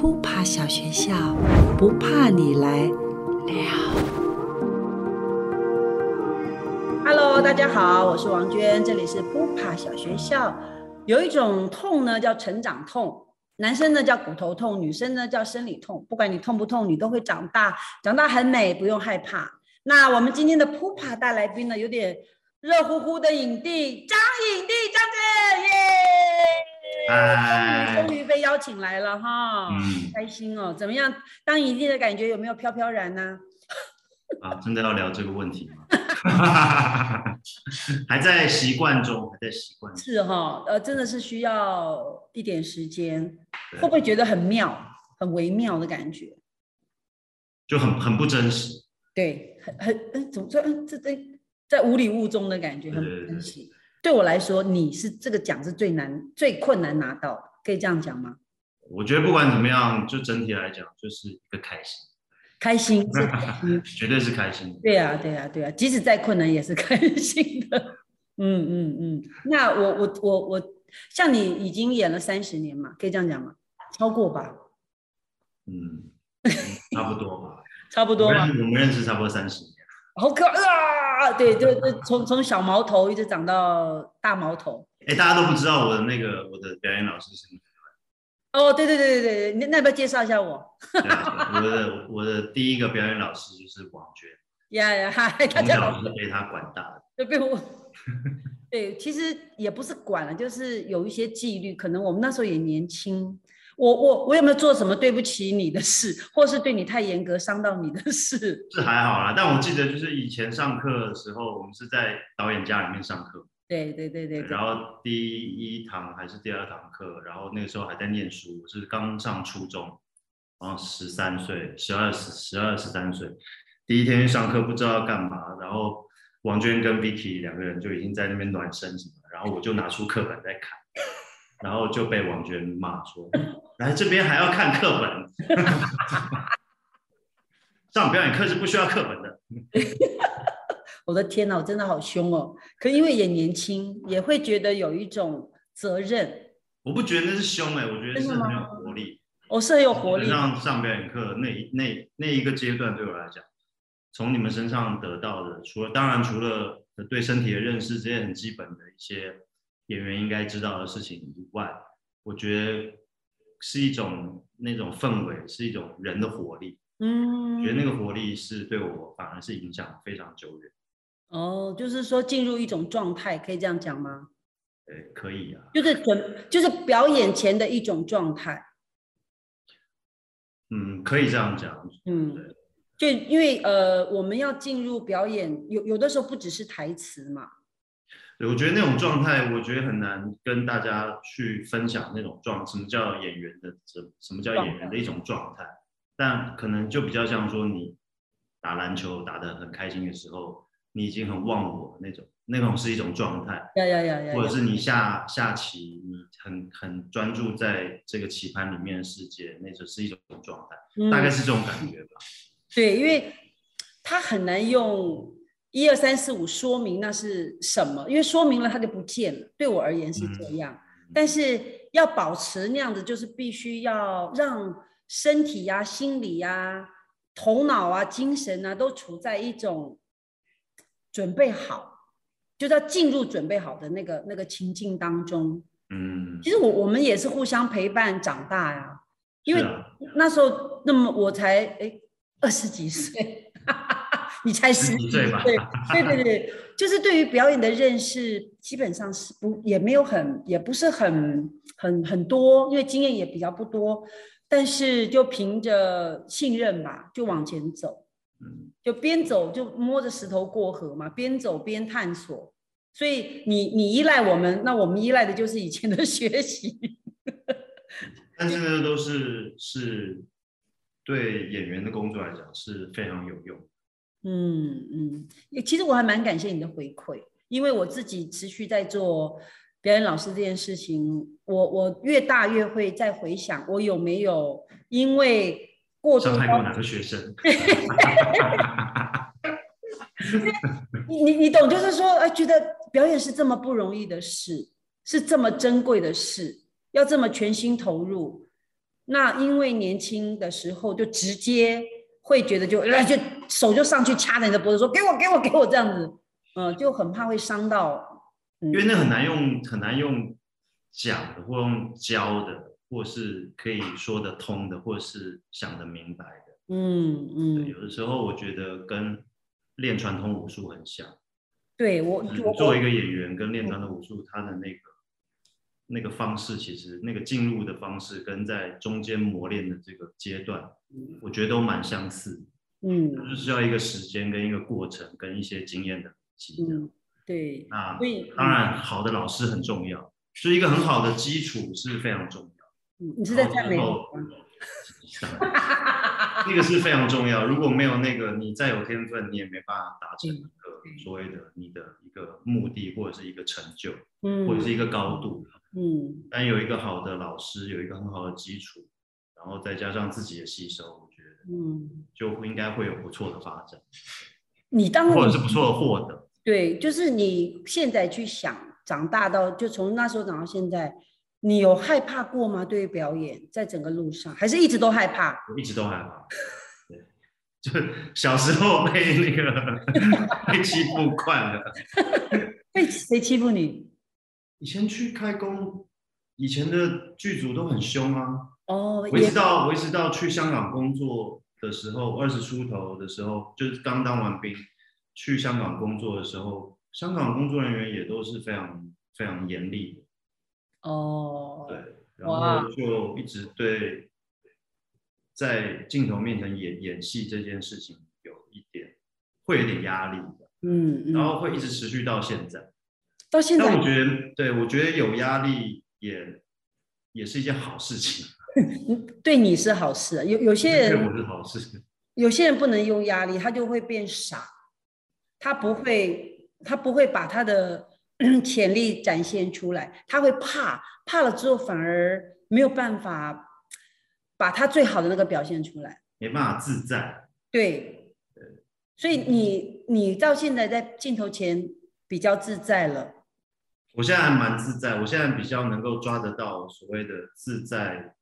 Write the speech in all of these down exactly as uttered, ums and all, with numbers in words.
不怕小学校，不怕你来了。Hello， 大家好，我是王娟，这里是不怕小学校。有一种痛呢，叫成长痛。男生呢叫骨头痛，女生呢叫生理痛。不管你痛不痛，你都会长大，长大很美，不用害怕。那我们今天的普帕大来宾呢，有点热乎乎的影帝张影帝张震，耶！终于被邀请来了哈，嗯、开心哦。怎么样，当影帝的感觉有没有飘飘然呢？啊，真的要聊这个问题吗？还在习惯中，还在习惯中。是哈、哦，呃，真的是需要一点时间。会不会觉得很妙、很微妙的感觉？就很很不真实。对，很很嗯，怎么说？嗯，这这在无里雾中的感觉很不真实。对我来说，你是这个奖是最难、最困难拿到的，可以这样讲吗？我觉得不管怎么样，就整体来讲，就是一个开心。开心是开心，绝对是开心。对啊，对啊，对啊，即使再困难也是开心的。嗯嗯嗯。那我我我我，像你已经演了三十年嘛，可以这样讲吗？超过吧？嗯，差不多吧。差不多吧。我们认识差不多三十年。好可啊！对对对，从从小毛头一直长到大毛头。哎，大家都不知道我的那个我的表演老师是你。哦，对对对对对，那要不要介绍一下我？我的我的第一个表演老师就是王娟，呀呀嗨，大家老是被他管大的，就被我，对，其实也不是管了，就是有一些纪律，可能我们那时候也年轻，我我我有没有做什么对不起你的事，或是对你太严格伤到你的事？是还好啦，但我记得就是以前上课的时候，我们是在导演家里面上课。对对对 对, 对，然后第一堂还是第二堂课，然后那个时候还在念书，我是刚上初中，然后十三岁，十二十二十三岁，第一天去上课不知道要干嘛，然后王娟跟 Vicky 两个人就已经在那边暖身什么，然后我就拿出课本在看，然后就被王娟骂说，来这边还要看课本，上表演课是不需要课本的。我的天哪，我真的好凶哦！可因为也年轻，也会觉得有一种责任。我不觉得那是凶哎、欸，我觉得是很有活力。我是很有活力。上上表演课那那那一个阶段，对我来讲，从你们身上得到的，除了当然除了对身体的认识这些很基本的一些演员应该知道的事情以外，我觉得是一种那种氛围，是一种人的活力。嗯，觉得那个活力是对我反而是影响非常久远。哦，就是说进入一种状态，可以这样讲吗？对，可以啊。就是准，就是表演前的一种状态。嗯，可以这样讲。嗯，就因为呃，我们要进入表演，有有的时候不只是台词嘛。对，我觉得那种状态，我觉得很难跟大家去分享那种状，什么叫演员的，什么叫演员的一种状态。但可能就比较像说，你打篮球打得很开心的时候。你已经很忘我那种，那种是一种状态。呀呀呀呀！或者是你下下棋，你很很专注在这个棋盘里面的世界，那就是一种状态，嗯、大概是这种感觉吧。对，因为他很难用一二三四五说明那是什么，因为说明了它就不见了。对我而言是这样，嗯、但是要保持那样子，就是必须要让身体呀、啊、心理呀、啊、头脑啊、精神啊都处在一种。准备好，就是要进入准备好的那个那个情境当中。嗯，其实我我们也是互相陪伴长大呀、啊，因为那时候那么我才哎二十几岁，你才十几岁吧？对对对，就是对于表演的认识基本上是不也没有很也不是很很很多，因为经验也比较不多，但是就凭着信任吧，就往前走。就边走就摸着石头过河嘛，边走边探索。所以你你依赖我们，那我们依赖的就是以前的学习。但这个都是是对演员的工作来讲是非常有用的。嗯嗯，其实我还蛮感谢你的回馈，因为我自己持续在做表演老师这件事情，我我越大越会再回想我有没有因为。过伤害过哪个学生？你你你懂，就是说，哎，觉得表演是这么不容易的事，是这么珍贵的事，要这么全心投入。那因为年轻的时候就直接会觉得就就手就上去掐着你的脖子说给我给我给我这样子，嗯、呃，就很怕会伤到，嗯、因为那很难用很难用讲的或用教的，或是可以说得通的，或是想得明白的，嗯嗯，有的时候我觉得跟练传统武术很像。对，我作为一个演员跟练传统武术，他的那个那个方式，其实那个进入的方式跟在中间磨练的这个阶段，我觉得都蛮相似。嗯，就是需要一个时间跟一个过程跟一些经验的累积。嗯，对。那当然，好的老师很重要，所以一个很好的基础是非常重要。嗯，你是在赞美我吗？那个是非常重要，如果没有那个，你再有天分，你也没办法达成一个所谓的你的一个目的，或者是一个成就，嗯、或者是一个高度。嗯，但有一个好的老师，有一个很好的基础，然后再加上自己的吸收，我觉得，嗯，就应该会有不错的发展。你当然或者是不错的获得。对，就是你现在去想，长大到就从那时候长到现在。你有害怕过吗？对于表演，在整个路上，还是一直都害怕？我一直都害怕，对，就小时候被那个被欺负惯了。被谁欺负你？以前去开工，以前的剧组都很凶啊。哦，我一直到我一直到去香港工作的时候，二十出头的时候，就是刚当完兵去香港工作的时候，香港工作人员也都是非常非常严厉的。哦、oh, ，对，然后就一直对在镜头面前演演戏这件事情有一点会有点压力的，嗯，嗯然后会一直持续到现在，到现在。但我觉得，对我觉得有压力也也是一件好事情，对你是好事、啊，有有些人对我是好事，有些人不能用压力，他就会变傻，他不会他不会把他的。潜力展现出来，他会怕，怕了之后反而没有办法把他最好的那个表现出来，没办法自在。对，对所以你你到现在在镜头前比较自在了。我现在还蛮自在，我现在比较能够抓得到所谓的自在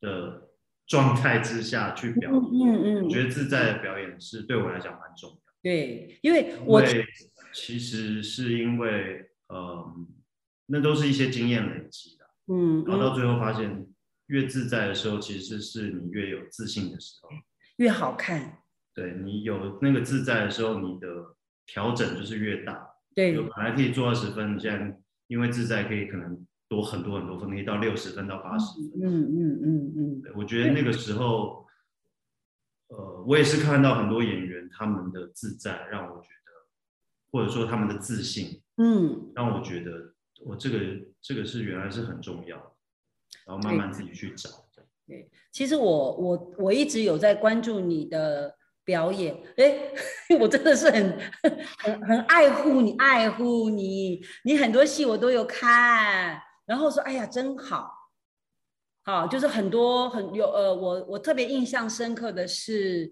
的状态之下去表演。嗯嗯，我觉得自在的表演是对我来讲蛮重要的。对，因为我因为其实是因为。嗯，那都是一些经验累积的，嗯，然后到最后发现，越自在的时候，其实是你越有自信的时候，越好看。对你有那个自在的时候，你的调整就是越大。对，就本来可以做二十分，现在因为自在可以可能多很多很多分，可以到六十分到八十分。嗯嗯嗯嗯，我觉得那个时候，呃，我也是看到很多演员他们的自在，让我觉得，或者说他们的自信。嗯，让我觉得我这个这个是原来是很重要的，然后慢慢自己去找。对，对其实我我我一直有在关注你的表演，哎，我真的是很很很爱护你，爱护你，你很多戏我都有看，然后说哎呀真好，好就是很多很有呃，我我特别印象深刻的是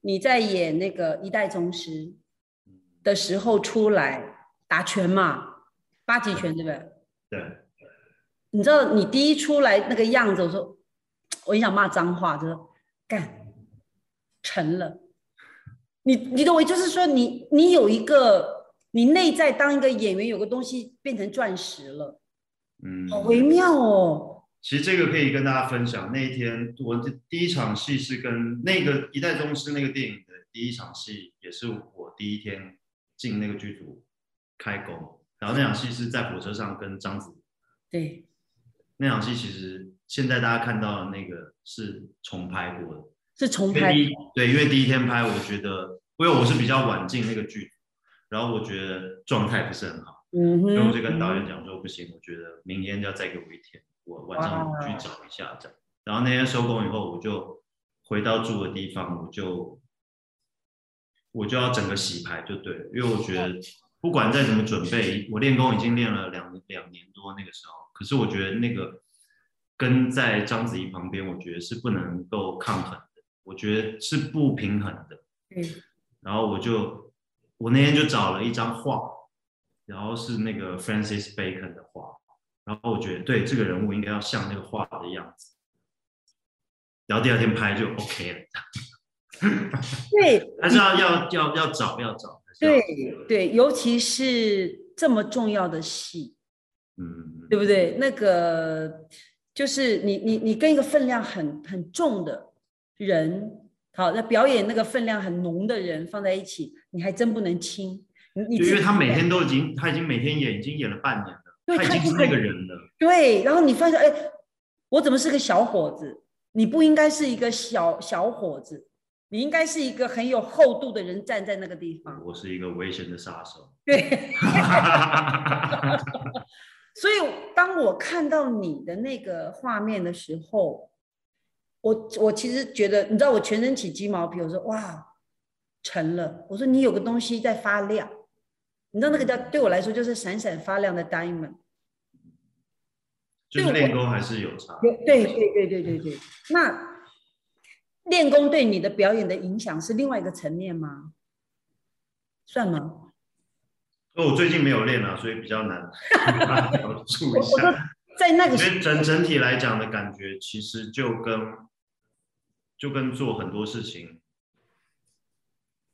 你在演那个一代宗师的时候出来。打拳嘛，八极拳对不对？对。你知道你第一出来那个样子，我说，我很想骂脏话，就说干成了。你你懂我，就是说你你有一个你内在当一个演员，有个东西变成钻石了，嗯，好微妙哦。其实这个可以跟大家分享。那一天我第一场戏是跟那个《一代宗师》那个电影的第一场戏，也是我第一天进那个剧组。开工，然后那场戏是在火车上跟张子。对，那场戏其实现在大家看到的那个是重拍过的，是重拍。对，因为第一天拍，我觉得因为我是比较晚进那个剧，然后我觉得状态不是很好，嗯哼，所以我就跟导演讲说不行，我觉得明天要再给我一天，我晚上去找一下这样。然后那天收工以后，我就回到住的地方，我就我就要整个洗牌就对了，因为我觉得。不管再怎么准备，我练功已经练了两两年多，那个时候，可是我觉得那个跟在章子怡旁边，我觉得是不能够抗衡的，我觉得是不平衡的。嗯。然后我就我那天就找了一张画，然后是那个 Francis Bacon 的画，然后我觉得对这个人物应该要像那个画的样子，然后第二天拍就 OK 了。对，但是要要要要找要找。对对，尤其是这么重要的戏，嗯，对不对？那个就是你你你跟一个分量很很重的人，好，那表演那个分量很浓的人放在一起，你还真不能轻。你因为他每天都已经，他已经每天演，已经演了半年了，他已经是那个人了。对，然后你发现，哎，我怎么是个小伙子？你不应该是一个小小伙子，你应该是一个很有厚度的人站在那个地方。我是一个危险的杀手。对。所以，当我看到你的那个画面的时候，我我其实觉得，你知道，我全身起鸡毛皮，我说哇，成了。我说你有个东西在发亮，你知道那个叫对我来说就是闪闪发亮的 diamond。就是练功还是有差。对对对对对对。那练功对你的表演的影响是另外一个层面吗？算吗？我最近没有练了，所以比较难描述一下。在那个整整体来讲的感觉，其实就跟就跟做很多事情，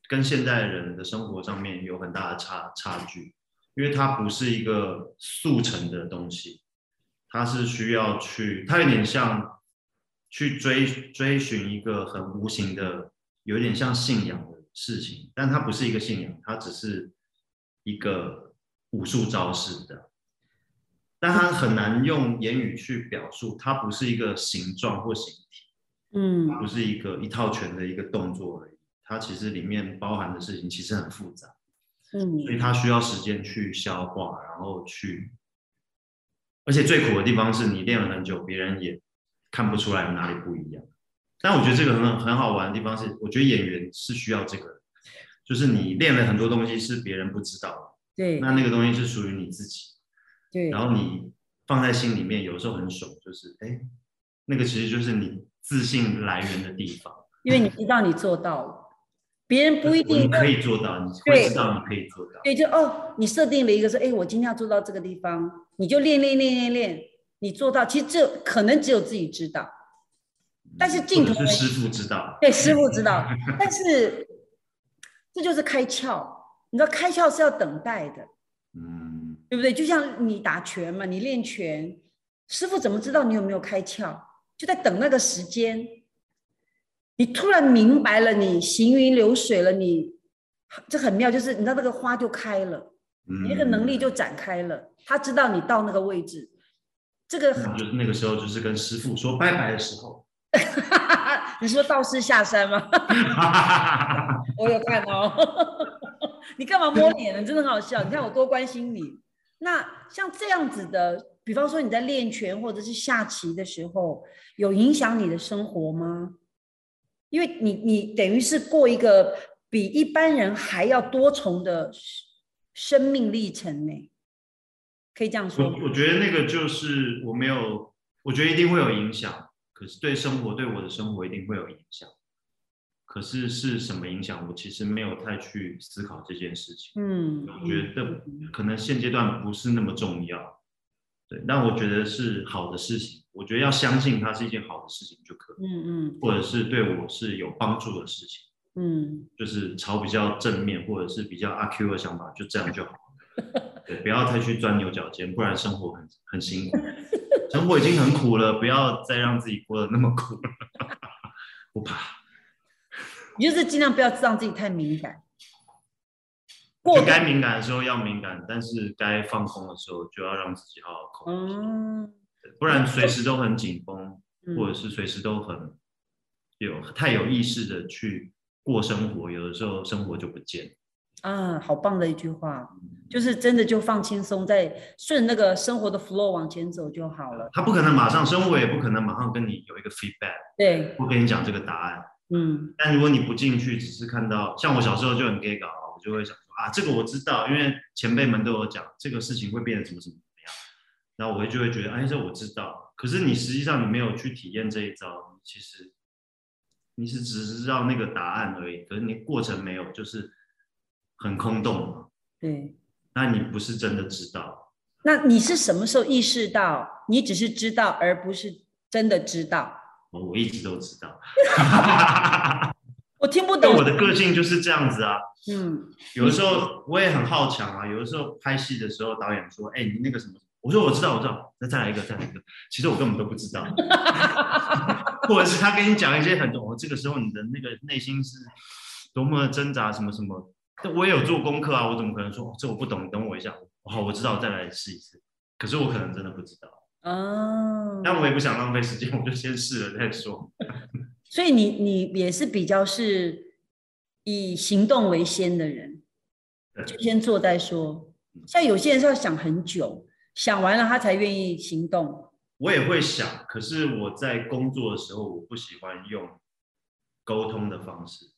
跟现代人的生活上面有很大的差差距，因为它不是一个速成的东西。他是需要去，他有点像去追追寻一个很无形的，有点像信仰的事情，但它不是一个信仰，它只是一个武术招式的，但它很难用言语去表述，它不是一个形状或形体，嗯，它不是一个一套拳的一个动作而已，它其实里面包含的事情其实很复杂，嗯，所以它需要时间去消化，然后去。而且最苦的地方是你练了很久，别人也看不出来有哪里不一样。但我觉得这个 很, 很好玩的地方是，我觉得演员是需要这个，就是你练了很多东西是别人不知道的，对，那那个东西是属于你自己，对，然后你放在心里面，有时候很爽，就是哎，那个其实就是你自信来源的地方，因为你知道你做到了。别人不一定你可以做到，你会知道你可以做到。对，就哦，你设定了一个说，哎，我今天要做到这个地方，你就练练练练练，你做到。其实这可能只有自己知道，但是镜头是师傅知道。对，师傅知道，但是这就是开窍。你知道，开窍是要等待的，嗯，对不对？就像你打拳嘛，你练拳，师傅怎么知道你有没有开窍？就在等那个时间。你突然明白了，你行云流水了，你这很妙，就是你知道那个花就开了，你那个能力就展开了。他知道你到那个位置，这个就是那个时候，就是跟师父说拜拜的时候。你说道士下山吗？我有看哦。你干嘛摸脸呢？真的很好笑。你看我多关心你。那像这样子的，比方说你在练拳或者是下棋的时候，有影响你的生活吗？因为你你等于是过一个比一般人还要多重的生命历程呢，可以这样说。我我觉得那个就是我没有，我觉得一定会有影响，可是对生活，对我的生活一定会有影响。可是是什么影响，我其实没有太去思考这件事情。嗯，我觉得可能现阶段不是那么重要。对，但我觉得是好的事情。我觉得要相信它是一件好的事情就可以，嗯嗯，或者是对我是有帮助的事情，嗯，就是朝比较正面或者是比较阿 Q 的想法，就这样就好了。对，不要太去钻牛角尖，不然生活 很, 很辛苦，生活已经很苦了，不要再让自己过得那么苦了。不怕，你就是尽量不要让自己太敏感。就该敏感的时候要敏感，但是该放空的时候就要让自己好好空一下，嗯，不然随时都很紧绷，嗯，或者是随时都很有太有意识的去过生活，有的时候生活就不见啊。好棒的一句话，就是真的就放轻松，在顺那个生活的 flow 往前走就好了。他不可能马上，生活也不可能马上跟你有一个 feedback， 对，我跟你讲这个答案，嗯，但如果你不进去，只是看到，像我小时候就很 gay 搞，我就会想。啊，这个我知道，因为前辈们都有讲这个事情会变成什么什么样，然后我就会觉得，哎，这我知道。可是你实际上你没有去体验这一招，其实你是只知道那个答案而已，可是你过程没有，就是很空洞嘛。对，那你不是真的知道。那你是什么时候意识到你只是知道而不是真的知道？我一直都知道。我听不懂。我的个性就是这样子啊。嗯，有的时候我也很好强啊。有的时候拍戏的时候，导演说：“哎、欸，你那个什么？”我说：“我知道，我知道。”那再来一个，再来一个。其实我根本都不知道。或者是他跟你讲一些很多，这个时候你的那个内心是多么挣扎，什么什么。我也有做功课啊，我怎么可能说、哦、这我不懂？等我一下，好、哦，我知道，我再来试一次。可是我可能真的不知道。哦。但我也不想浪费时间，我就先试了再说。所以你你也是比较是以行动为先的人，就先做再说。像有些人是要想很久，想完了他才愿意行动。我也会想，可是我在工作的时候，我不喜欢用沟通的方式。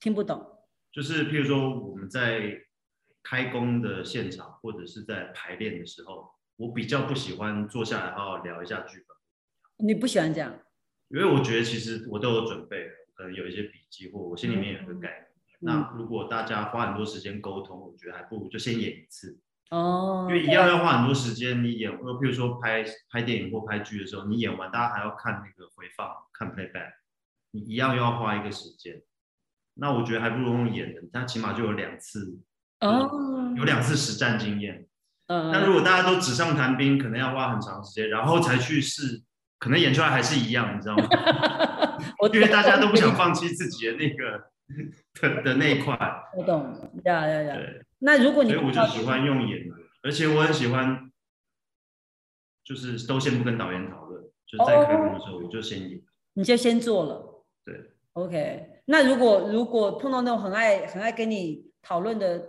听不懂。就是譬如说我们在开工的现场，或者是在排练的时候，我比较不喜欢坐下来好好聊一下剧本。你不喜欢这样？因为我觉得其实我都有准备，可能有一些笔记，或我心里面有个概念。嗯、那如果大家花很多时间沟通，我觉得还不如就先演一次。哦。因为一样要花很多时间，你演，譬如说拍拍电影或拍剧的时候，你演完大家还要看那个回放，看 playback， 你一样要花一个时间。那我觉得还不如用演的，他起码就有两次，哦、有两次实战经验。嗯、那如果大家都纸上谈兵，可能要花很长时间，然后才去试，可能演出来还是一样，你知道吗？因为大家都不想放弃自己的那个 的, 的那一块。我懂，呀呀呀。对。那如果你，所以我就喜欢用演的，而且我很喜欢，就是都先不跟导演讨论，就在开幕的时候我就先演，你就先做了。对。OK。那如果如果碰到那种很爱很爱跟你讨论的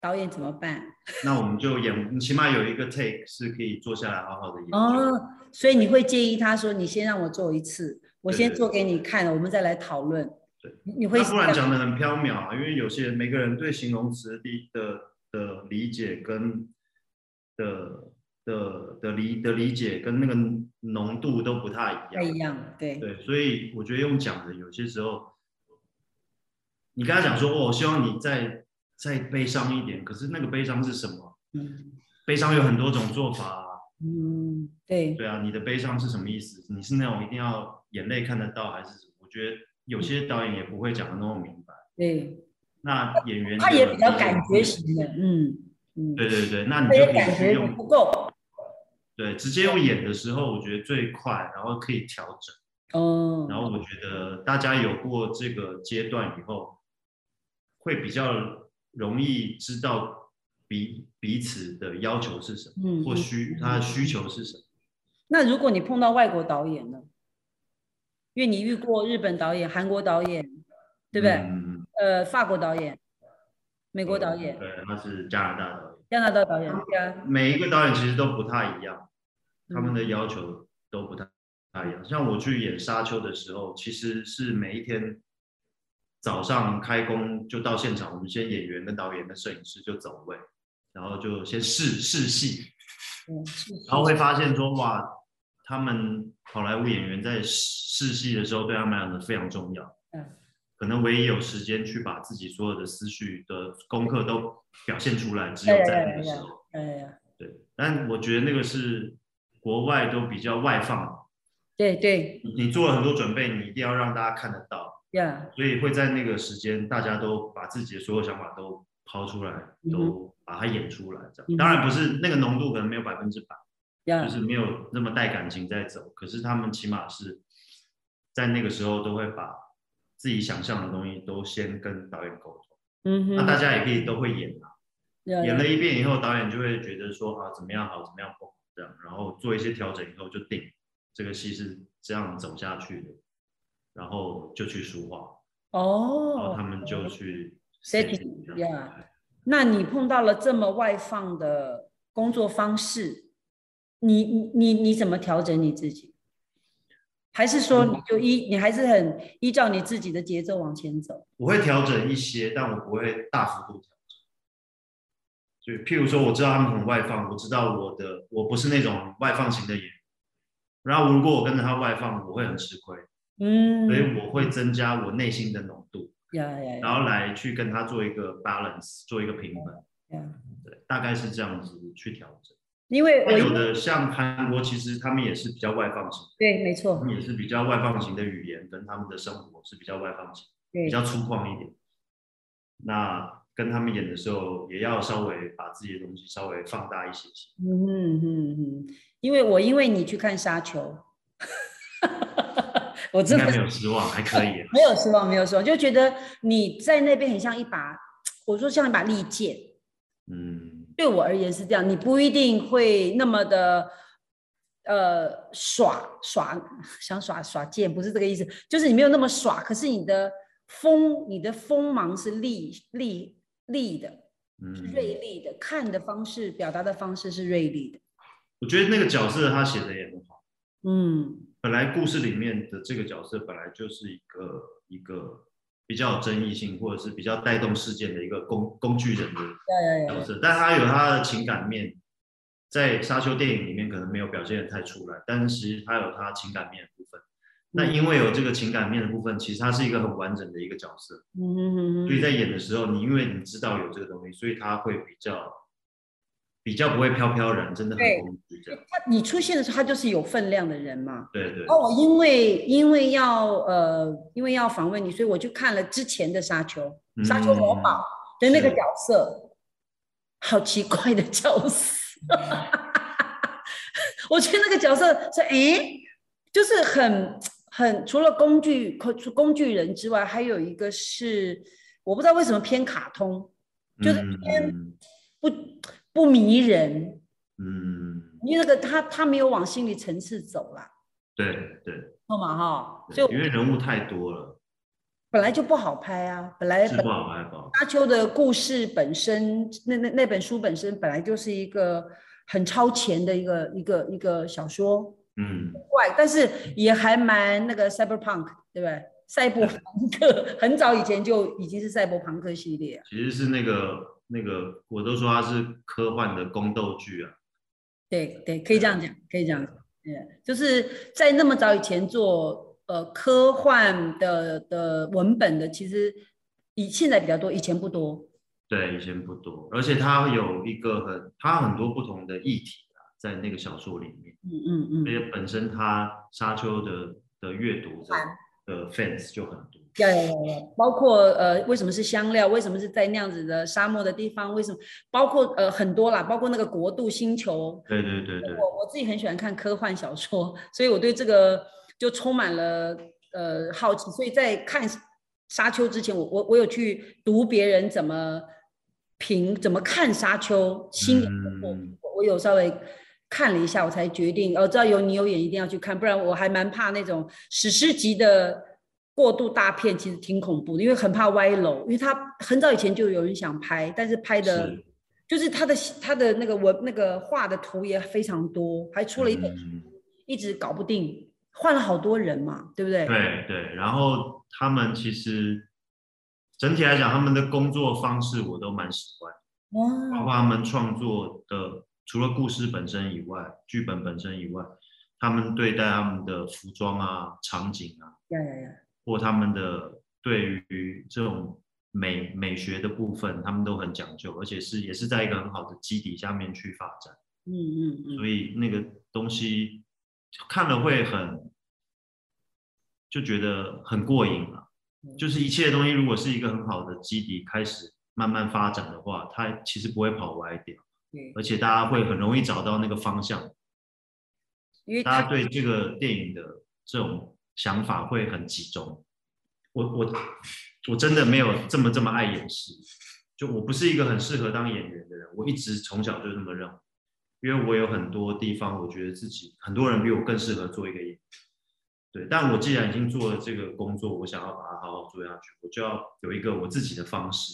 导演怎么办？那我们就演，起码有一个 take 是可以坐下来好好的演。哦，所以你会建议他说：“你先让我做一次，我先做给你看，我们再来讨论。”对，你会。不然讲得很缥缈啊，因为有些人每个人对形容词的的理解跟的的的理的理解跟那个浓度都不太一样。不一样，对对，所以我觉得用讲的有些时候。你跟他讲说、哦，我希望你再再悲伤一点，可是那个悲伤是什么？嗯、悲伤有很多种做法、啊。嗯，对。对啊，你的悲伤是什么意思？你是那种一定要眼泪看得到，还是什么？我觉得有些导演也不会讲的那么明白。对。那演员他也比较感觉型的，嗯嗯。对对对，那你就感觉用不够。对，直接用演的时候，我觉得最快，然后可以调整。哦。然后我觉得大家有过这个阶段以后。会比较容易知道 彼, 彼此的要求是什么，嗯、或需他的需求是什么。那如果你碰到外国导演呢？因为你遇过日本导演、韩国导演，对不对？嗯、呃，法国导演、美国导演，对，他是加拿大导演。加拿大导演，对啊。每一个导演其实都不太一样，他们的要求都不太一样。嗯、像我去演《沙丘》的时候，其实是每一天。早上开工就到现场，我们先演员跟导演跟摄影师就走位，然后就先试试戏，然后会发现说哇，他们好莱坞演员在试戏的时候对他们来讲非常重要，可能唯一有时间去把自己所有的思绪的功课都表现出来，只有在那个时候。对，但我觉得那个是国外都比较外放，对对，你做了很多准备，你一定要让大家看得到。Yeah. 所以会在那个时间，大家都把自己的所有想法都抛出来， mm-hmm. 都把它演出来。这样， mm-hmm. 当然不是那个浓度可能没有百分之百， yeah. 就是没有那么带感情在走。可是他们起码是在那个时候都会把自己想象的东西都先跟导演沟通。Mm-hmm. 那大家也可以都会演啊， yeah, yeah. 演了一遍以后，导演就会觉得说啊怎么样好，怎么样不好这样，然后做一些调整以后就定这个戏是这样走下去的。然后就去书画哦，然后他们就去 setting， yeah。那你碰到了这么外放的工作方式，你你你怎么调整你自己？还是说你就依、嗯、你还是很依照你自己的节奏往前走？我会调整一些，但我不会大幅度调整。就譬如说，我知道他们很外放，我知道我的我不是那种外放型的演员，然后如果我跟着他外放，我会很吃亏。嗯，所以我会增加我内心的浓度， yeah, yeah, yeah. 然后来去跟他做一个 balance， 做一个平衡， yeah, yeah. 对，大概是这样子去调整。因为我有的像韩国，其实他们也是比较外放型。对，没错。他们也是比较外放型的语言，跟他们的生活是比较外放型，比较粗犷一点。那跟他们演的时候，也要稍微把自己的东西稍微放大一些些。嗯嗯嗯，因为我因为你去看《沙丘》，我真的没有失望，还可以、啊。没有失望，没有失望，就觉得你在那边很像一把，我说像一把利剑。嗯。对我而言是这样，你不一定会那么的，呃，耍耍想耍耍剑，不是这个意思，就是你没有那么耍，可是你的锋，你的锋芒是利利利的，是锐利的，看的方式、表达的方式是锐利的。我觉得那个角色他写的也很好，嗯，本来故事里面的这个角色本来就是一个一个。比较有争议性，或者是比较带动事件的一个 工, 工具人的角色，但他有他的情感面，在沙丘电影里面可能没有表现得太出来，但是其实他有他情感面的部分。那因为有这个情感面的部分，其实他是一个很完整的一个角色，所以在演的时候，你因为你知道有这个东西，所以他会比较比较不会飘飘然，真的很公平。你出现的时候，他就是有分量的人嘛。对对。哦，我因为因为要呃，因为要访问你，所以我就看了之前的《沙丘》《沙丘魔堡》的那个角色，好奇怪的角色。我觉得那个角色是哎，就是很很除了工具工具人之外，还有一个是我不知道为什么偏卡通，就是偏、嗯、不。不迷人，嗯，因为那个他他没有往心理层次走啦，对对，懂吗？哈，所以因为人物太多了，本来就不好拍啊，本来是不好拍吧。沙丘的故事本身，那那那本书本身本来就是一个很超前的一个一个一个小说，嗯，怪，但是也还蛮那个 cyberpunk， 对不对？赛博朋克很早以前就已经是赛博朋克系列，其实是那个。那个我都说它是科幻的宫斗剧啊，对对，可以这样讲，可以这样讲，就是在那么早以前做呃科幻的的文本的，其实以现在比较多，以前不多。对，以前不多，而且它有一个很它很多不同的议题啊，在那个小说里面，嗯嗯嗯，而且本身它沙丘的的阅读者的 fans 就很多。要要要，包括呃，为什么是香料？为什么是在那样子的沙漠的地方？为什么？包括呃很多啦，包括那个国度星球。对对对对。我我自己很喜欢看科幻小说，所以我对这个就充满了呃好奇。所以在看《沙丘》之前，我我我有去读别人怎么评、怎么看《沙丘》新的我、嗯、我有稍微。看了一下，我才决定，哦，知道有你有眼一定要去看，不然我还蛮怕那种史诗级的过度大片，其实挺恐怖的，因为很怕歪楼，因为他很早以前就有人想拍，但是拍的是就是他的他的那个我那个画的图也非常多，还出了一本书，嗯、一直搞不定，换了好多人嘛，对不对？对对，然后他们其实整体来讲，他们的工作方式我都蛮喜欢，包括他们创作的。除了故事本身以外，剧本本身以外，他们对待他们的服装啊、场景啊， yeah, yeah, yeah. 或他们的对于这种 美, 美学的部分，他们都很讲究，而且是也是在一个很好的基底下面去发展。嗯嗯嗯。所以那个东西看了会很，就觉得很过瘾了、啊。就是一切的东西，如果是一个很好的基底开始慢慢发展的话，它其实不会跑歪掉。而且大家会很容易找到那个方向，因为大家对这个电影的这种想法会很集中。我我我真的没有这么这么爱演戏，就我不是一个很适合当演员的人，我一直从小就这么认为，因为我有很多地方我觉得自己很多人比我更适合做一个演员。对，但我既然已经做了这个工作，我想要把它好好做下去，我就要有一个我自己的方式。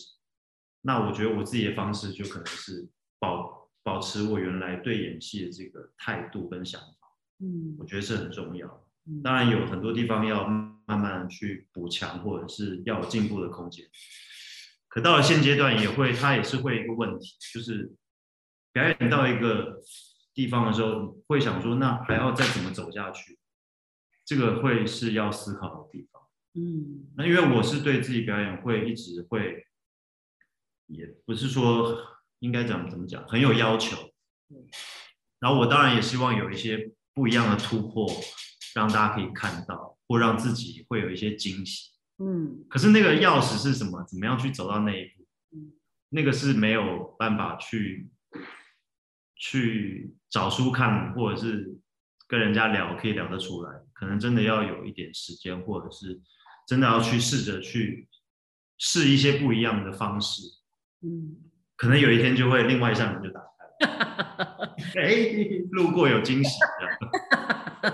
那我觉得我自己的方式就可能是。保, 保持我原来对演戏的这个态度跟想法，嗯，我觉得是很重要。当然有很多地方要慢慢去补强，或者是要有进步的空间。可到了现阶段，也会它也是会一个问题，就是表演到一个地方的时候，会想说那还要再怎么走下去，这个会是要思考的地方。嗯，那因为我是对自己表演会一直会，也不是说。应该讲怎么讲，很有要求，然后我当然也希望有一些不一样的突破，让大家可以看到，或让自己会有一些惊喜。嗯，可是那个钥匙是什么？怎么样去走到那一步？嗯，那个是没有办法去去找书看，或者是跟人家聊可以聊得出来，可能真的要有一点时间，或者是真的要去试着去试一些不一样的方式。嗯，可能有一天就会另外一扇门就打开了，哎，路过有惊喜的。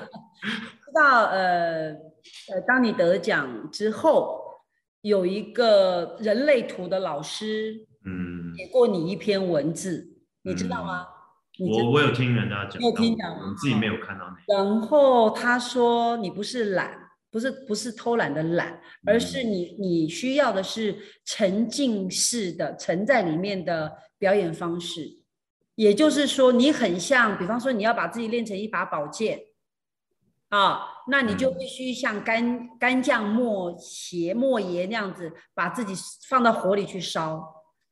知道呃。呃，当你得奖之后，有一个人类图的老师，嗯，写过你一篇文字，嗯、你知道吗？嗯、我我有听人家讲，有听讲吗？我自己没有看到那。然后他说，你不是懒，不是不是偷懒的懒，而是你你需要的是沉浸式的、沉在里面的表演方式。也就是说，你很像，比方说你要把自己练成一把宝剑。啊，那你就必须像干干将莫邪莫邪那样子，把自己放到火里去烧，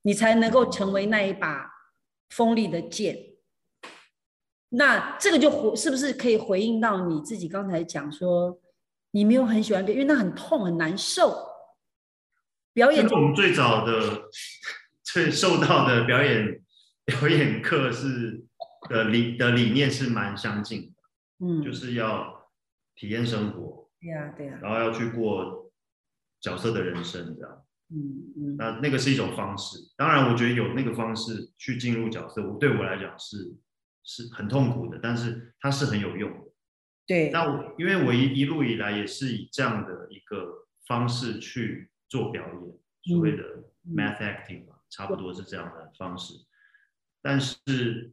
你才能够成为那一把锋利的剑。那这个就是不是可以回应到你自己刚才讲说，你没有很喜欢别人，因为那很痛很难受。表演，我们最早的最受到的表演表演课是的理的理念是蛮相近的，嗯，就是要。体验生活，对呀、啊，对呀、啊，然后要去过角色的人生，这样，嗯嗯，那那个是一种方式。当然，我觉得有那个方式去进入角色，我对我来讲是是很痛苦的，但是它是很有用的。对，那我因为我一一路以来也是以这样的一个方式去做表演，嗯、所谓的 math acting 嘛、嗯，差不多是这样的方式，但是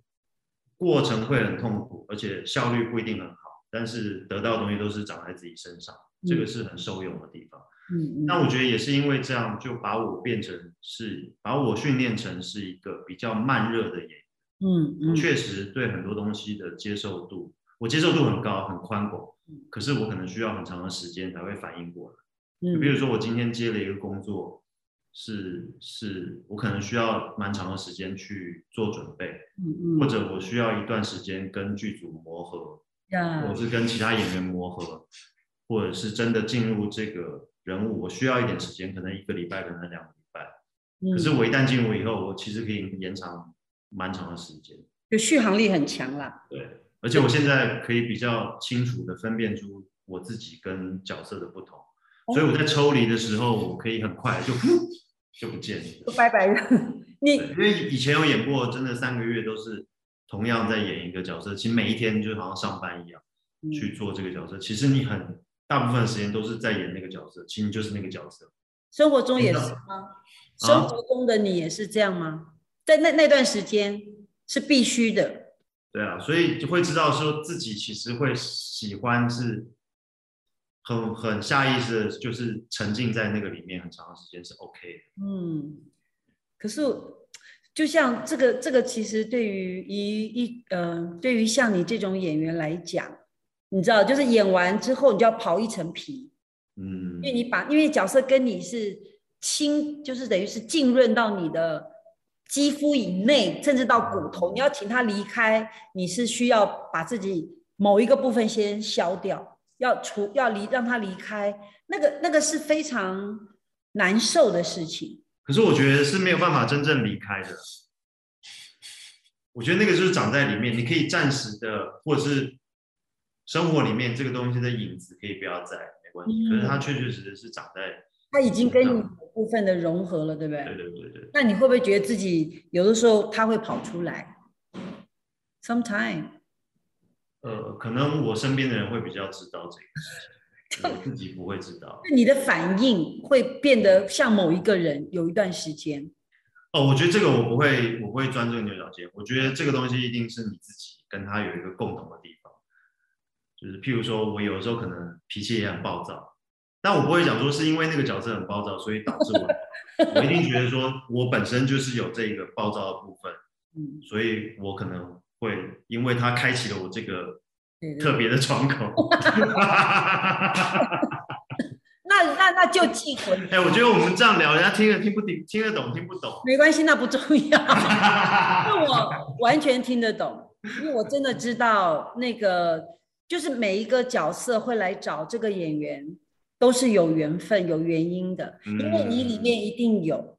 过程会很痛苦，而且效率不一定很好。但是得到的东西都是长在自己身上，这个是很受用的地方。嗯，那我觉得也是因为这样，就把我变成是把我训练成是一个比较慢热的演员。嗯嗯，确实对很多东西的接受度，我接受度很高很宽广，可是我可能需要很长的时间才会反应过来。嗯，比如说我今天接了一个工作，是是我可能需要蛮长的时间去做准备，嗯嗯，或者我需要一段时间跟剧组磨合。Yeah. 我是跟其他演员磨合，或者是真的进入这个人物，我需要一点时间，可能一个礼拜，可能两个礼拜。嗯、可是我一旦进入以后，我其实可以延长蛮长的时间，就续航力很强啦。对，而且我现在可以比较清楚的分辨出我自己跟角色的不同，哦、所以我在抽离的时候，我可以很快就就不见了，就拜拜了。你因为以前有演过，真的三个月都是。同样在演一个角色，其实每一天就好像上班一样去做这个角色。其实你很大部分时间都是在演那个角色，其实你就是那个角色。生活中也是吗？啊、生活中的你也是这样吗？在那那段时间是必须的。对啊，所以就会知道说自己其实会喜欢是很很下意识的，就是沉浸在那个里面很长的时间是 OK 的。嗯，可是。就像这个，这个其实对于一一呃，对于像你这种演员来讲，你知道，就是演完之后你就要刨一层皮，嗯，因为你把因为角色跟你是侵，就是等于是浸润到你的肌肤以内，甚至到骨头，你要请他离开，你是需要把自己某一个部分先消掉，要除要离让他离开，那个那个是非常难受的事情。可是我觉得是没有办法真正离开的，我觉得那个就是长在里面，你可以暂时的，或者是生活里面这个东西的影子可以不要在，没关系。嗯、可是它确确实实是长在，它已经跟你部分的融合了，对不对？对对对对。那你会不会觉得自己有的时候它会跑出来 ？Sometime。呃，可能我身边的人会比较知道这个事情。我自己不会知道，你的反应会变得像某一个人有一段时间。哦，我觉得这个我不会，我不会钻这个牛角尖。我觉得这个东西一定是你自己跟他有一个共同的地方，就是譬如说我有的时候可能脾气也很暴躁，但我不会讲说是因为那个角色很暴躁，所以导致我。我一定觉得说我本身就是有这个暴躁的部分，嗯，所以我可能会因为他开启了我这个。对对特别的窗口那，那那那就记回。哎、欸，我觉得我们这样聊，人家听得听不听，听得懂听不懂，没关系，那不重要。那我完全听得懂，因为我真的知道那个就是每一个角色会来找这个演员都是有缘分有原因的，因为你里面一定有，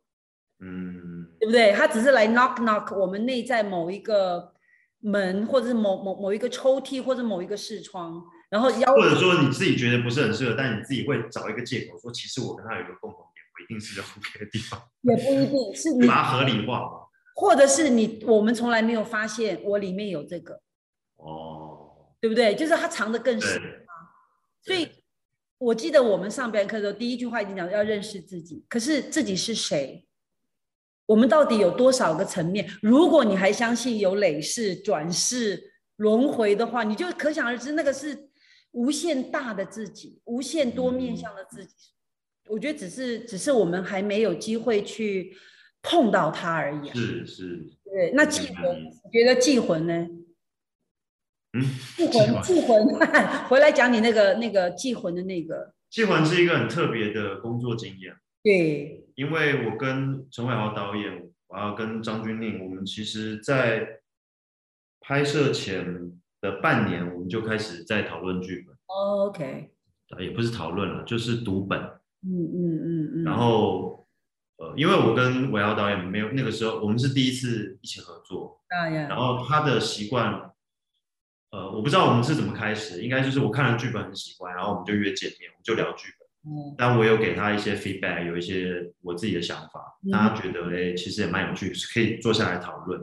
嗯，对不对？他只是来 knock knock 我们内在某一个门，或者是某某某一个抽屉，或者某一个视窗，然后邀或者说你自己觉得不是很适合，但你自己会找一个借口说，其实我跟他有一个共同点，我一定是有别的地方，也不一定是你把它合理化。或者是你，我们从来没有发现我里面有这个，哦，对不对？就是它藏得更深啊。所以，我记得我们上表演课的时候，第一句话已经讲要认识自己。可是自己是谁？我们到底有多少个层面？如果你还相信有累世、转世、轮回的话，你就可想而知，那个是无限大的自己，无限多面向的自己。我觉得只是，只是我们还没有机会去碰到他而已、啊、是是，对。那祭魂，你觉得祭魂呢？嗯，祭魂，祭魂，回来讲你那个那个祭魂的那个。祭魂是一个很特别的工作经验。对，因为我跟陈伟豪导演，然后跟张钧甯，我们其实在拍摄前的半年，我们就开始在讨论剧本。Oh, OK。也不是讨论了，就是读本。嗯嗯嗯嗯。然后。呃，因为我跟伟豪导演没有那个时候，我们是第一次一起合作。啊、yeah. 然后他的习惯，呃，我不知道我们是怎么开始，应该就是我看了剧本很喜欢，然后我们就约见面，我们就聊剧本。Mm. 但我有给他一些 feedback， 有一些我自己的想法，他觉得哎，其实也蛮有趣，可以坐下来讨论。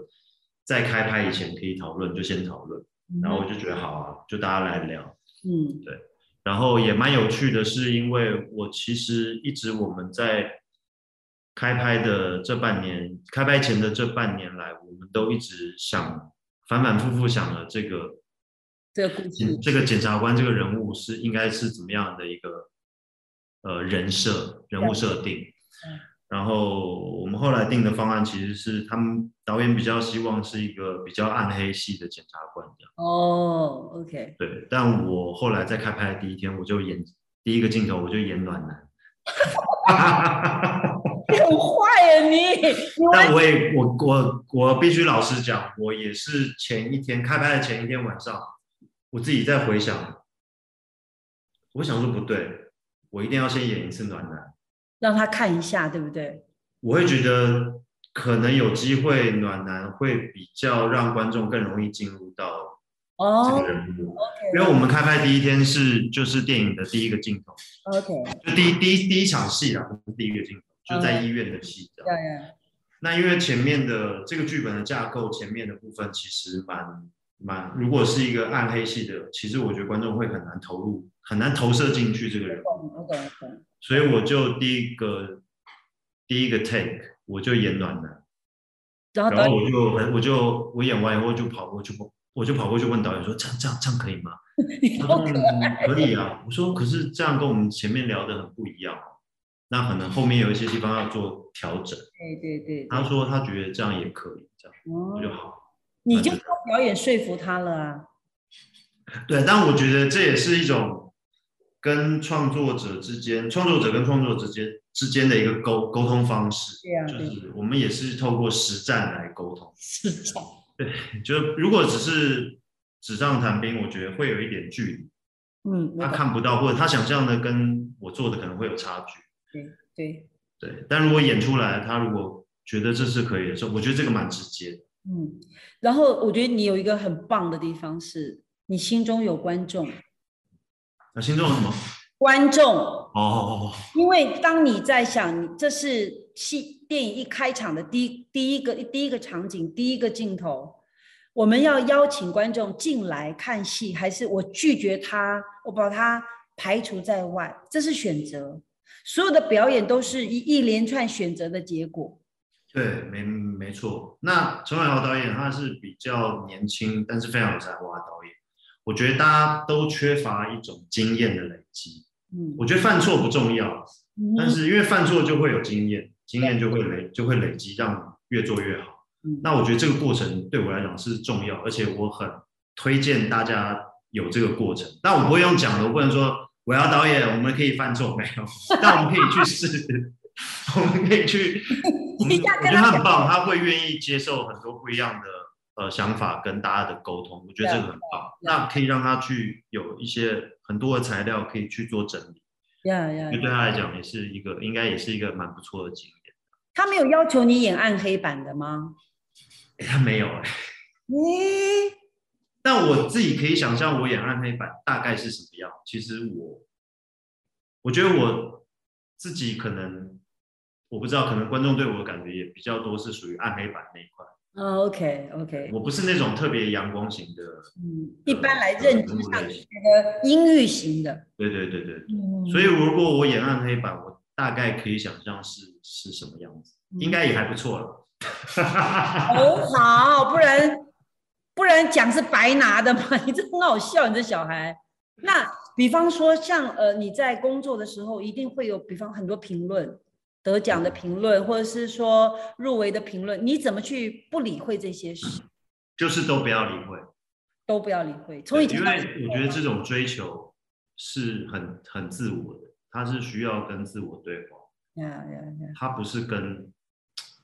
在开拍以前可以讨论，就先讨论。Mm. 然后我就觉得好啊，就大家来聊。嗯、mm. ，对。然后也蛮有趣的是，因为我其实一直我们在。开拍的这半年，开拍前的这半年来，我们都一直想反反复复想了这个这个故事，这个检察官这个人物是应该是怎么样的一个呃人设人物设定。然后我们后来定的方案其实是他们导演比较希望是一个比较暗黑系的检察官这样。哦 ，OK。对，但我后来在开拍的第一天，我就演第一个镜头我就演暖男。很坏呀你！但我也我我我必须老实讲，我也是前一天开拍的前一天晚上，我自己在回想，我想说不对，我一定要先演一次暖男，让他看一下，对不对？我会觉得可能有机会，暖男会比较让观众更容易进入到这个人物， oh, okay. 因为我们开拍第一天是就是电影的第一个镜头 ，OK， 就第一第一第一场戏啊，不是第一个镜头。就在医院的戏，对、嗯。那因为前面的这个剧本的架构，前面的部分其实蛮蛮，如果是一个暗黑系的，其实我觉得观众会很难投入，很难投射进去这个人物。Okay, okay. 所以我就第一个第一个 take， 我就演暖男，然后我就我就我演完以后就跑过去，我就跑过去问导演说：“这样这样这样可以吗？”他说：“可以啊。”我说：“可是这样跟我们前面聊的很不一样。”那可能后面有一些地方要做调整。对对 对, 对，他说他觉得这样也可以，这样、哦、我就好。你就靠表演说服他了啊。对，但我觉得这也是一种跟创作者之间、创作者跟创作者之间之间的一个沟沟通方式。对啊，就是我们也是透过实战来沟通。实战。对，就如果只是纸上谈兵，我觉得会有一点距离。嗯，他看不到，或者他想象的跟我做的可能会有差距。对对对，但如果演出来，他如果觉得这是可以的时候，我觉得这个蛮直接的。嗯，然后我觉得你有一个很棒的地方是，你心中有观众。啊，心中有什么？观众。哦。因为当你在想，这是戏电影一开场的第一第一个第一个场景，第一个镜头，我们要邀请观众进来看戏，还是我拒绝他，我把他排除在外，这是选择。所有的表演都是一连串选择的结果。对，没没错。那陈伟豪导演他是比较年轻，但是非常有才华的导演。我觉得大家都缺乏一种经验的累积。嗯，我觉得犯错不重要，嗯、但是因为犯错就会有经验，经验就会累就会累积，让你越做越好、嗯。那我觉得这个过程对我来讲是重要，而且我很推荐大家有这个过程。但我不会用讲的，我不能说。我要导演，我们可以犯错没有？但我们可以去试，我们可以去。我们我觉得他很棒，他会愿意接受很多不一样的呃想法跟大家的沟通，我觉得这个很棒。那可以让他去有一些很多的材料可以去做整理，因为对他来讲也是一个，应该也是一个蛮不错的经验。他没有要求你演暗黑版的吗？欸、他没有哎、欸。欸但我自己可以想象，我演暗黑版大概是什么样。其实我，我觉得我自己可能，我不知道，可能观众对我的感觉也比较多是属于暗黑版那一块。嗯、oh, ，OK OK。我不是那种特别阳光型的。嗯，一般来认知上觉得阴郁型的。对对对对。嗯、所以如果我演暗黑版，我大概可以想象是是什么样子，嗯、应该也还不错了。哦，好，不然。不然讲是白拿的嘛？你这很好笑，你这小孩。那比方说像呃你在工作的时候，一定会有比方很多评论，得奖的评论，或者是说入围的评论，你怎么去不理会这些事？就是都不要理会，都不要理会。从以前因为我觉得这种追求是很很自我的，它是需要跟自我对话。Yeah, yeah, yeah. 它不是跟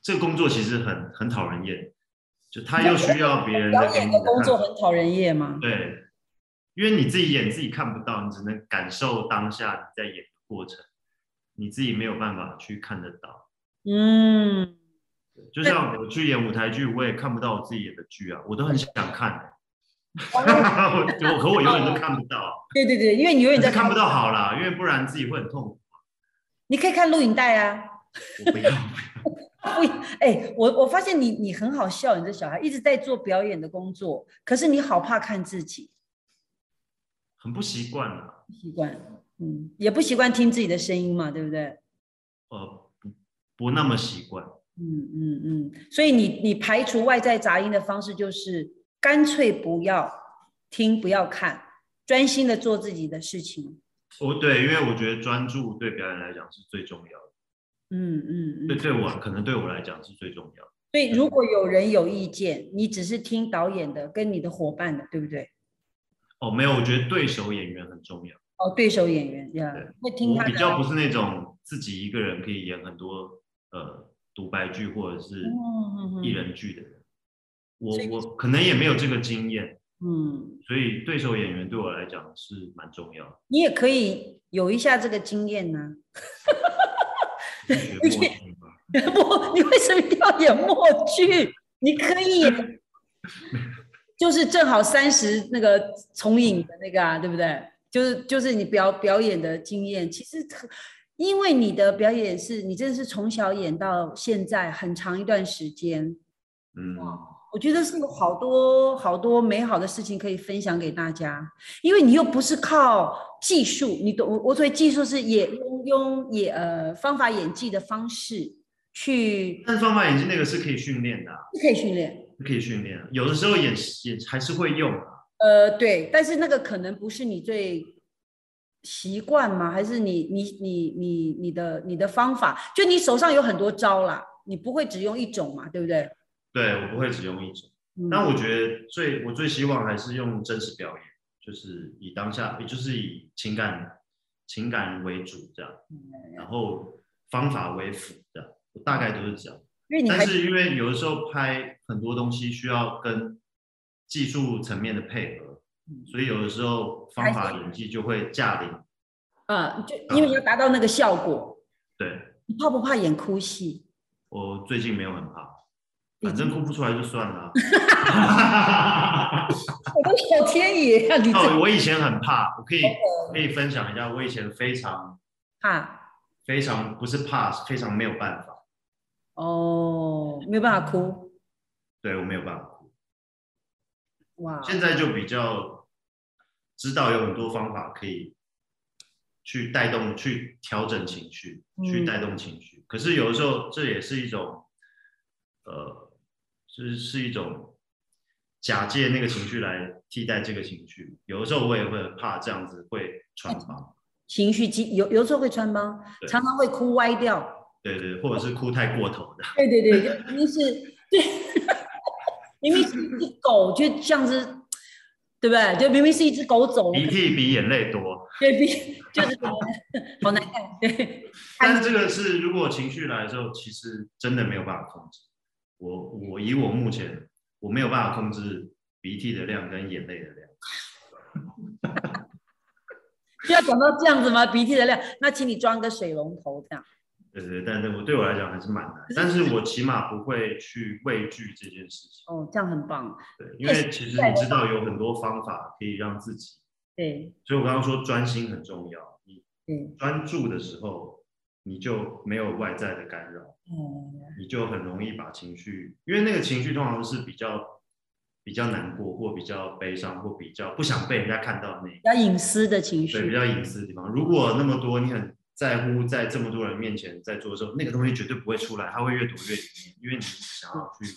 这个工作其实很很讨人厌。就他又需要别人的表演的工作很讨人厌吗？对，因为你自己演自己看不到，你只能感受当下你在演的过程，你自己没有办法去看得到。嗯，就像我去演舞台剧，我也看不到我自己演的剧啊，我都很想看、欸，哦、我可我永远都看不到。对对对，因为你永远在看不到好啦，因为不然自己会很痛苦。你可以看录影带啊。我不要。哎，我我发现你你很好笑，你这小孩一直在做表演的工作，可是你好怕看自己，很不习惯啊，不习惯，嗯，也不习惯听自己的声音嘛，对不对？呃，不不那么习惯，嗯嗯嗯，所以你你排除外在杂音的方式就是干脆不要听，不要看，专心的做自己的事情。哦，对，因为我觉得专注对表演来讲是最重要的。嗯嗯，对对我可能对我来讲是最重要的。所以如果有人有意见，你只是听导演的，跟你的伙伴的，对不对？哦，没有，我觉得对手演员很重要。哦，对手演员，呀，会听他的。我比较不是那种自己一个人可以演很多呃独白剧或者是一人剧的人，嗯嗯嗯、我我可能也没有这个经验。嗯，所以对手演员对我来讲是蛮重要的。你也可以有一下这个经验呢、啊。不，你为什么一定要演默剧？你可以演，就是正好三十那个重影的那个啊，对不对？就是就是你表表演的经验，其实因为你的表演是你真的是从小演到现在很长一段时间，嗯，我觉得是有好多好多美好的事情可以分享给大家，因为你又不是靠技术，你懂我，我所以技术是也。用也呃方法演技的方式去，但方法演技那个是可以训练的、啊，是可以训练，可以训练。有的时候演演还是会用、啊，呃，对，但是那个可能不是你最习惯吗？还是你你你你你的你的方法？就你手上有很多招啦，你不会只用一种嘛，对不对？对，我不会只用一种。嗯、但我觉得最我最希望还是用真实表演，就是以当下，也就是以情感。情感为主这样，然后方法为辅这样，我大概都是这样。但是因为有的时候拍很多东西需要跟技术层面的配合，所以有的时候方法演技就会驾临。啊、嗯，就因为要达到那个效果。对。你怕不怕演哭戏？我最近没有很怕，反正哭不出来就算了。我的小天爷啊！你哦，我以前很怕，我可以。可以分享一下，我以前非常怕，非常不是怕，非常没有办法。哦，没有办法哭。对，我没有办法哭。哇！现在就比较知道有很多方法可以去带动、去调整情绪、去带动情绪。嗯、可是有的时候，这也是一种，呃，就是是一种。假借那个情绪来替代这个情绪，有的时候我也会怕这样子会穿帮，情绪激有有时候会穿帮，常常会哭歪掉，对对，或者是哭太过头的，对对对，明明是对，明明是一只狗，就像是对不对？就明明是一只狗走，鼻涕比眼泪多，对，比就是好难看，对。但是这个是如果情绪来的时候，其实真的没有办法控制。我我以我目前。我没有办法控制鼻涕的量跟眼泪的量。就要讲到这样子吗？鼻涕的量，那请你装个水龙头这样。对对，但是我对我来讲还是蛮难，但是我起码不会去畏惧这件事情。哦，这样很棒。对，因为其实你知道有很多方法可以让自己。对。所以我刚刚说专心很重要，你专注的时候，你就没有外在的干扰，嗯，你就很容易把情绪，因为那个情绪通常是比较比较难过或比较悲伤或比较不想被人家看到那比较隐私的情绪，对，比较隐私的地方。如果那么多你很在乎在这么多人面前在做的时候，那个东西绝对不会出来，它会越躲越里面，因为你想要去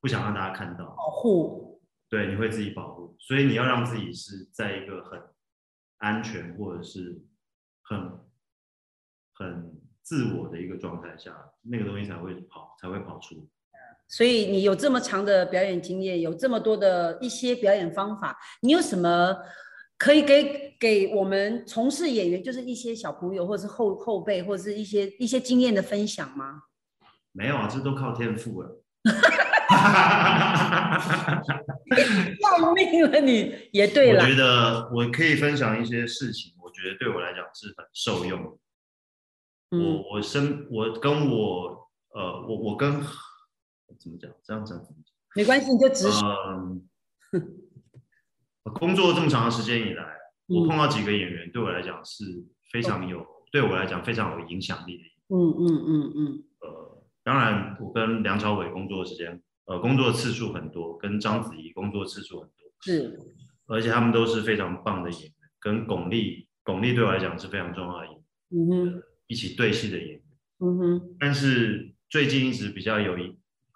不想让大家看到，保护，对，你会自己保护，所以你要让自己是在一个很安全或者是很很自我的一个状态下，那个东西才会跑才会跑出。所以你有这么长的表演经验，有这么多的一些表演方法，你有什么？可以给给我们从事演员，就是一些小朋友，或是后后辈，或是一些一些经验的分享吗？没有啊，这都靠天赋了。要命了你！也对了。我觉得我可以分享一些事情，我觉得对我来讲是很受用的。嗯、我我身我跟我呃我我跟怎么讲？这样讲怎么讲？没关系，你就直说。嗯工作这么长的时间以来，我碰到几个演员，对我来讲是非常有，对我来讲非常有影响力的。嗯嗯嗯嗯。呃，当然，我跟梁朝伟工作的时间，呃，工作次数很多，跟章子怡工作次数很多。是。而且他们都是非常棒的演员，跟巩俐，巩俐对我来讲是非常重要的演员。嗯哼、呃。一起对戏的演员。嗯哼。但是最近一直比较有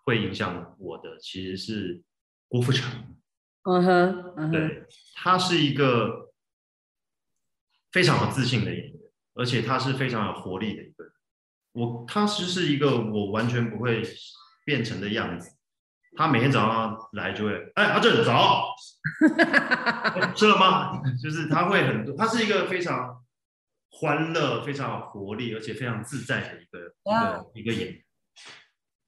会影响我的，其实是郭富城。嗯哼，嗯哼，对，他是一个非常有自信的演员，而且他是非常有活力的一个人。我，他就是一个我完全不会变成的样子。他每天早上来就会，哎，阿正早，吃了吗？就是他会很多，他是一个非常欢乐、非常有活力，而且非常自在的一个 Wow. 一个演员。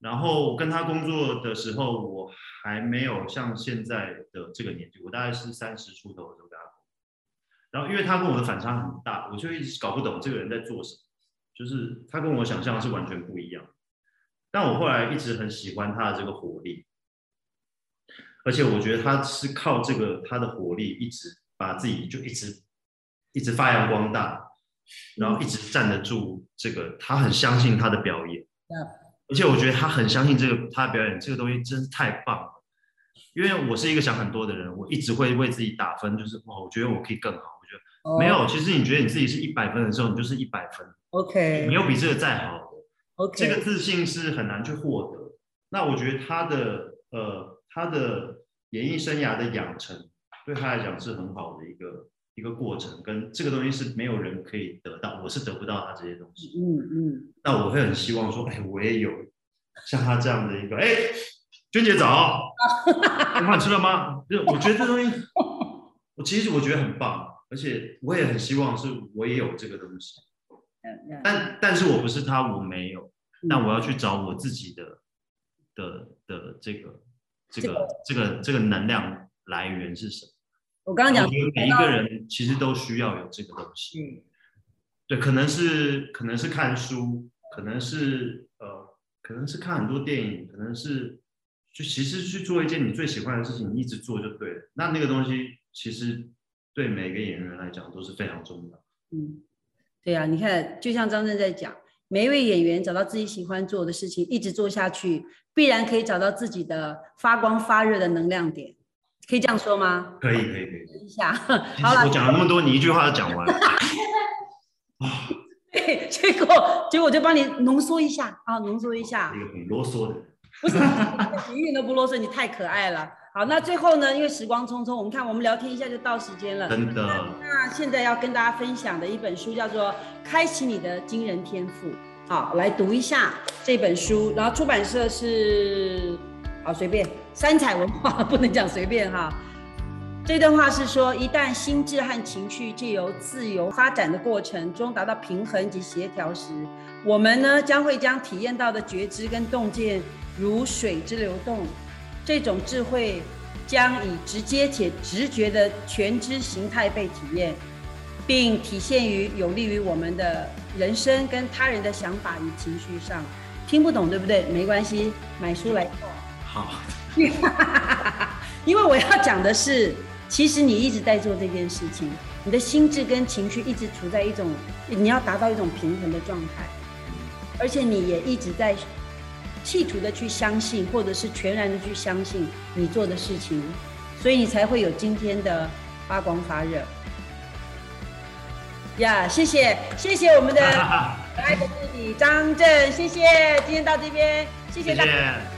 然后跟他工作的时候，我还没有像现在的这个年纪，我大概是三十出头的时候跟他工作。然后因为他跟我的反差很大，我就一直搞不懂这个人在做什么，就是他跟我想象是完全不一样。但我后来一直很喜欢他的这个活力，而且我觉得他是靠这个他的活力一直把自己就一直一直发扬光大，然后一直站得住这个，他很相信他的表演。而且我觉得他很相信这个，他的表演这个东西真是太棒了。因为我是一个想很多的人，我一直会为自己打分，就是哇，我觉得我可以更好。我觉得、oh. 没有，其实你觉得你自己是一百分的时候，你就是一百分。OK， 没有比这个再好的。OK， 这个自信是很难去获得。那我觉得他的呃，他的演艺生涯的养成，对他来讲是很好的一个一个过程，跟这个东西是没有人可以得到，我是得不到他这些东西。嗯嗯。那我会很希望说，哎，我也有像他这样的一个，哎，娟姐早，你饭吃了吗？就我觉得这东西，我其实我觉得很棒，而且我也很希望是我也有这个东西。但但是我不是他，我没有。但我要去找我自己的的的这个这个这个这个能量来源是什么？我刚刚讲，每一个人其实都需要有这个东西。嗯，对，可能是可能是看书，可能是呃，可能是看很多电影，可能是就其实去做一件你最喜欢的事情，你一直做就对了。那那个东西其实对每个演员来讲都是非常重要。嗯，对啊，你看，就像张震在讲，每一位演员找到自己喜欢做的事情，一直做下去，必然可以找到自己的发光发热的能量点。可以这样说吗？可以可以可以。等一下，好了，我讲了那么多，你一句话就讲完了。对，结果结果我就帮你浓缩一下啊，浓缩一下。一个很啰嗦的人。不是，你一点都不啰嗦，你太可爱了。好，那最后呢？因为时光匆匆，我们看我们聊天一下就到时间了。真的。那现在要跟大家分享的一本书叫做《开启你的惊人天赋》，好，来读一下这本书。然后出版社是。好，随便，三彩文化不能讲随便哈。这段话是说，一旦心智和情绪藉由自由发展的过程中达到平衡及协调时，我们呢将会将体验到的觉知跟洞见如水之流动，这种智慧将以直接且直觉的全知形态被体验，并体现于有利于我们的人生跟他人的想法与情绪上。听不懂对不对？没关系，买书来看。好，因为我要讲的是，其实你一直在做这件事情，你的心智跟情绪一直处在一种你要达到一种平衡的状态，而且你也一直在企图的去相信，或者是全然的去相信你做的事情，所以你才会有今天的发光发热。呀、yeah, ，谢谢谢谢我们的可爱的弟弟张震，谢谢，今天到这边，谢谢大家。谢谢。